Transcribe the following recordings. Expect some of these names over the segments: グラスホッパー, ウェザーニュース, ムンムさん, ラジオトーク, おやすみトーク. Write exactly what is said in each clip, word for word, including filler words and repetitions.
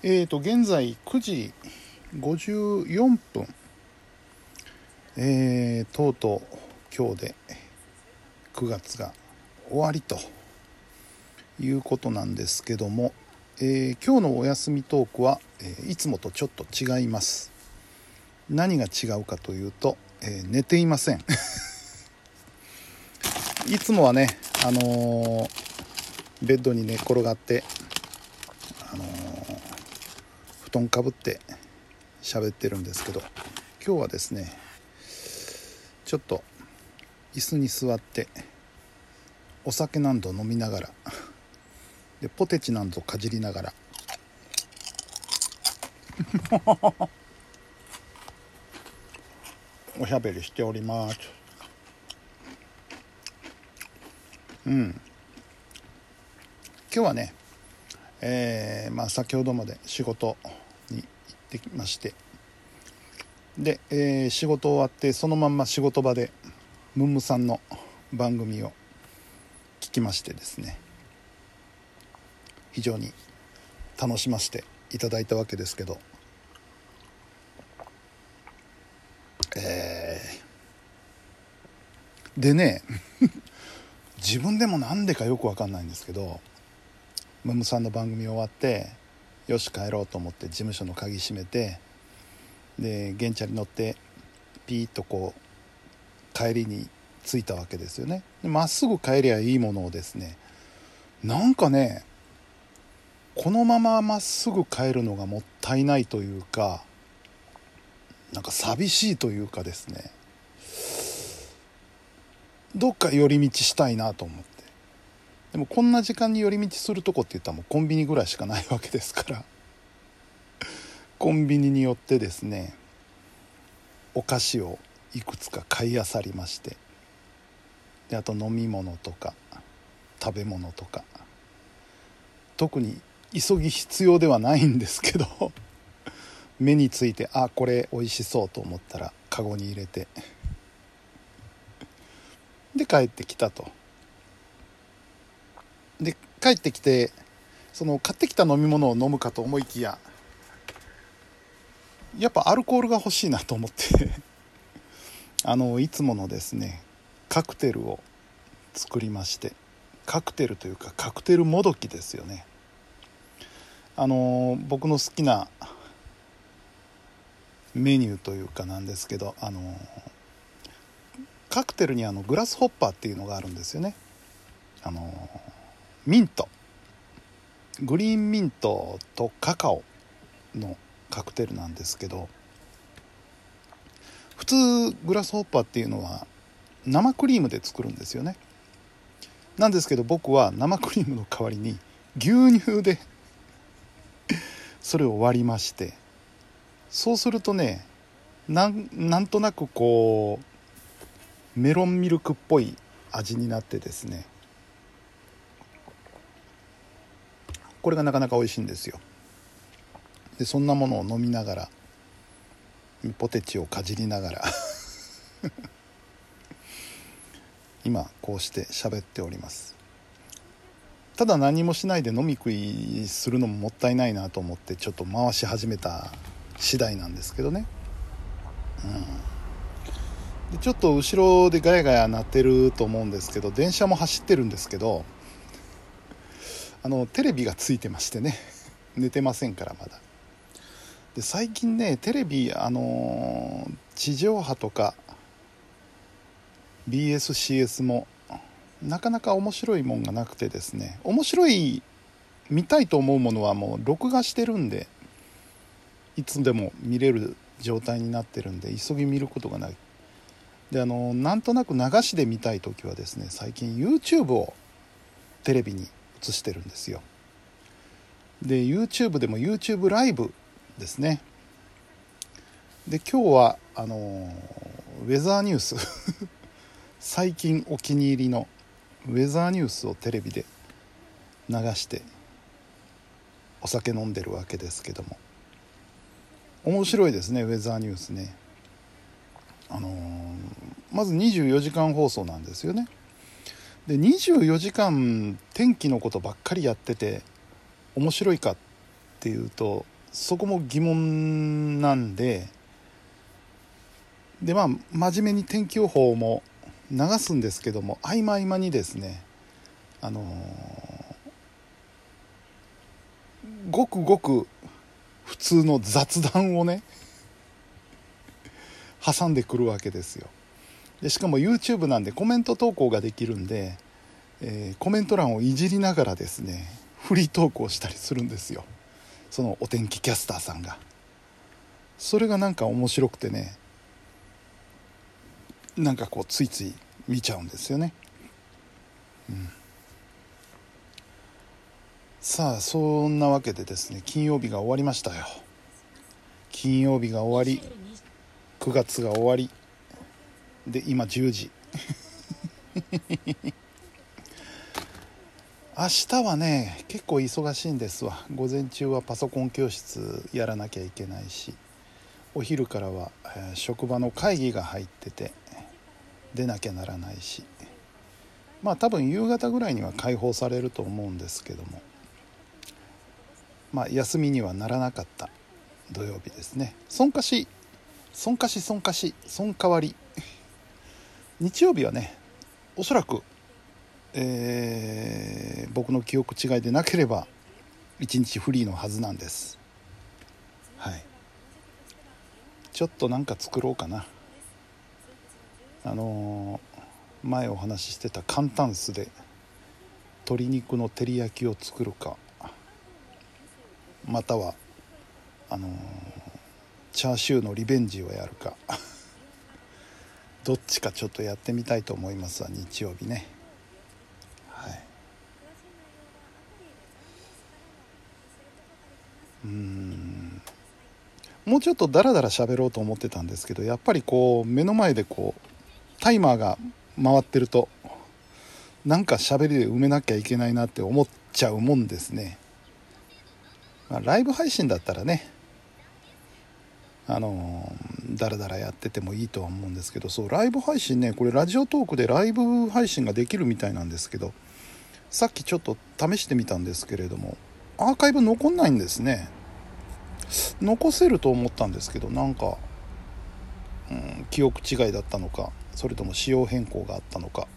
えーと、現在くじごじゅうよんぷん、えー、とうとう今日でくがつが終わりということなんですけども、えー、今日のお休みトークは、えー、いつもとちょっと違います。何が違うかというと、えー、寝ていませんいつもはね、あのー、ベッドに寝転がって、あのー、布団かぶって喋ってるんですけど、今日はですねちょっと椅子に座ってお酒なんぞ飲みながらでポテチなんぞかじりながらおしゃべりしております。うん、今日はね、えーまあ、先ほどまで仕事に行ってきましてで、えー、仕事終わってそのまんま仕事場でムンムさんの番組を聞きましてですね、非常に楽しませていただいたわけですけど、えー、でね自分でもなんでかよくわかんないんですけど、ムムさんの番組終わってよし帰ろうと思って事務所の鍵閉めて、でゲンチャリ乗ってピーッとこう帰りに着いたわけですよね。でまっすぐ帰りゃいいものをですね、なんかねこのまままっすぐ帰るのがもったいないというか、なんか寂しいというかですね、どっか寄り道したいなと思って、でもこんな時間に寄り道するとこって言ったらもうコンビニぐらいしかないわけですからコンビニに寄ってですねお菓子をいくつか買い漁りまして、であと飲み物とか食べ物とか特に急ぎ必要ではないんですけど目についてあこれ美味しそうと思ったらカゴに入れてで帰ってきたと。で帰ってきてその買ってきた飲み物を飲むかと思いきや、やっぱアルコールが欲しいなと思ってあのいつものですねカクテルを作りまして、カクテルというかカクテルもどきですよね。あの僕の好きなメニューというかなんですけど、あのカクテルにあのグラスホッパーっていうのがあるんですよね。あのミント、グリーンミントとカカオのカクテルなんですけど、普通グラスホッパーっていうのは生クリームで作るんですよね。なんですけど僕は生クリームの代わりに牛乳でそれを割りまして、そうするとねな ん, なんとなくこうメロンミルクっぽい味になってですね、これがなかなか美味しいんですよ。でそんなものを飲みながらポテチをかじりながら今こうして喋っております。ただ何もしないで飲み食いするのももったいないなと思ってちょっと回し始めた次第なんですけどね、うんでちょっと後ろでガヤガヤ鳴ってると思うんですけど、電車も走ってるんですけど、あのテレビがついてましてね寝てませんからまだ。で最近ねテレビ、あのー、地上波とか ビーエスシーエス もなかなか面白いもんがなくてですね、面白い見たいと思うものはもう録画してるんでいつでも見れる状態になってるんで急ぎ見ることがない。であのなんとなく流しで見たいときはですね、最近 YouTube をテレビに映してるんですよ。で YouTube でも YouTube ライブですね。で今日はあのウェザーニュース最近お気に入りのウェザーニュースをテレビで流してお酒飲んでるわけですけども、面白いですねウェザーニュースね。あのー、まずにじゅうよじかん放送なんですよね。でにじゅうよじかん天気のことばっかりやってて面白いかっっていうとそこも疑問なんで、でまあ真面目に天気予報も流すんですけども、合間合間にですね、あのー、ごくごく普通の雑談をね挟んでくるわけですよ。でしかも YouTube なんでコメント投稿ができるんで、えー、コメント欄をいじりながらですねフリートークをしたりするんですよ、そのお天気キャスターさんが。それがなんか面白くてね、なんかこうついつい見ちゃうんですよね、うん、さあそんなわけでですね、金曜日が終わりましたよ。金曜日が終わり、くがつが終わりで今じゅうじ明日はね結構忙しいんですわ。午前中はパソコン教室やらなきゃいけないし、お昼からは、えー、職場の会議が入ってて出なきゃならないし、まあ多分夕方ぐらいには解放されると思うんですけども、まあ休みにはならなかった土曜日ですね。損かし損かし損かし損かわり日曜日はね、おそらく、えー、僕の記憶違いでなければ一日フリーのはずなんです。はい。ちょっとなんか作ろうかな。あのー、前お話ししてた簡単酢で鶏肉の照り焼きを作るか、またはあのー、チャーシューのリベンジをやるか。どっちかちょっとやってみたいと思いますわ、日曜日ね。はい。うーん。もうちょっとダラダラ喋ろうと思ってたんですけど、やっぱりこう目の前でこうタイマーが回ってるとなんか喋りで埋めなきゃいけないなって思っちゃうもんですね。まあ、ライブ配信だったらね、あのだらだらやっててもいいとは思うんですけど、そうライブ配信ね、これラジオトークでライブ配信ができるみたいなんですけど、さっきちょっと試してみたんですけれども、アーカイブ残んないんですね。残せると思ったんですけど、なんか、うん、記憶違いだったのか、それとも仕様変更があったのか、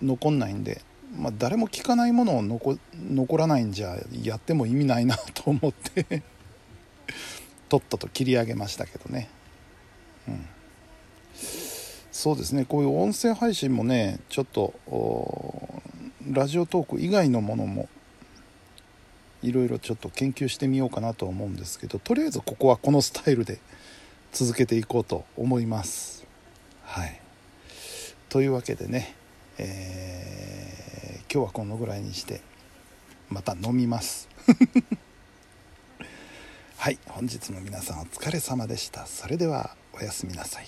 残んないんで、まあ、誰も聞かないものを 残, 残らないんじゃやっても意味ないなと思ってとっとと切り上げましたけどね、うん、そうですね、こういう音声配信もね、ちょっとラジオトーク以外のものもいろいろちょっと研究してみようかなと思うんですけど、とりあえずここはこのスタイルで続けていこうと思います。はい。というわけでね、えー、今日はこのぐらいにしてまた飲みます。はい、本日も皆さんお疲れ様でした。それではおやすみなさい。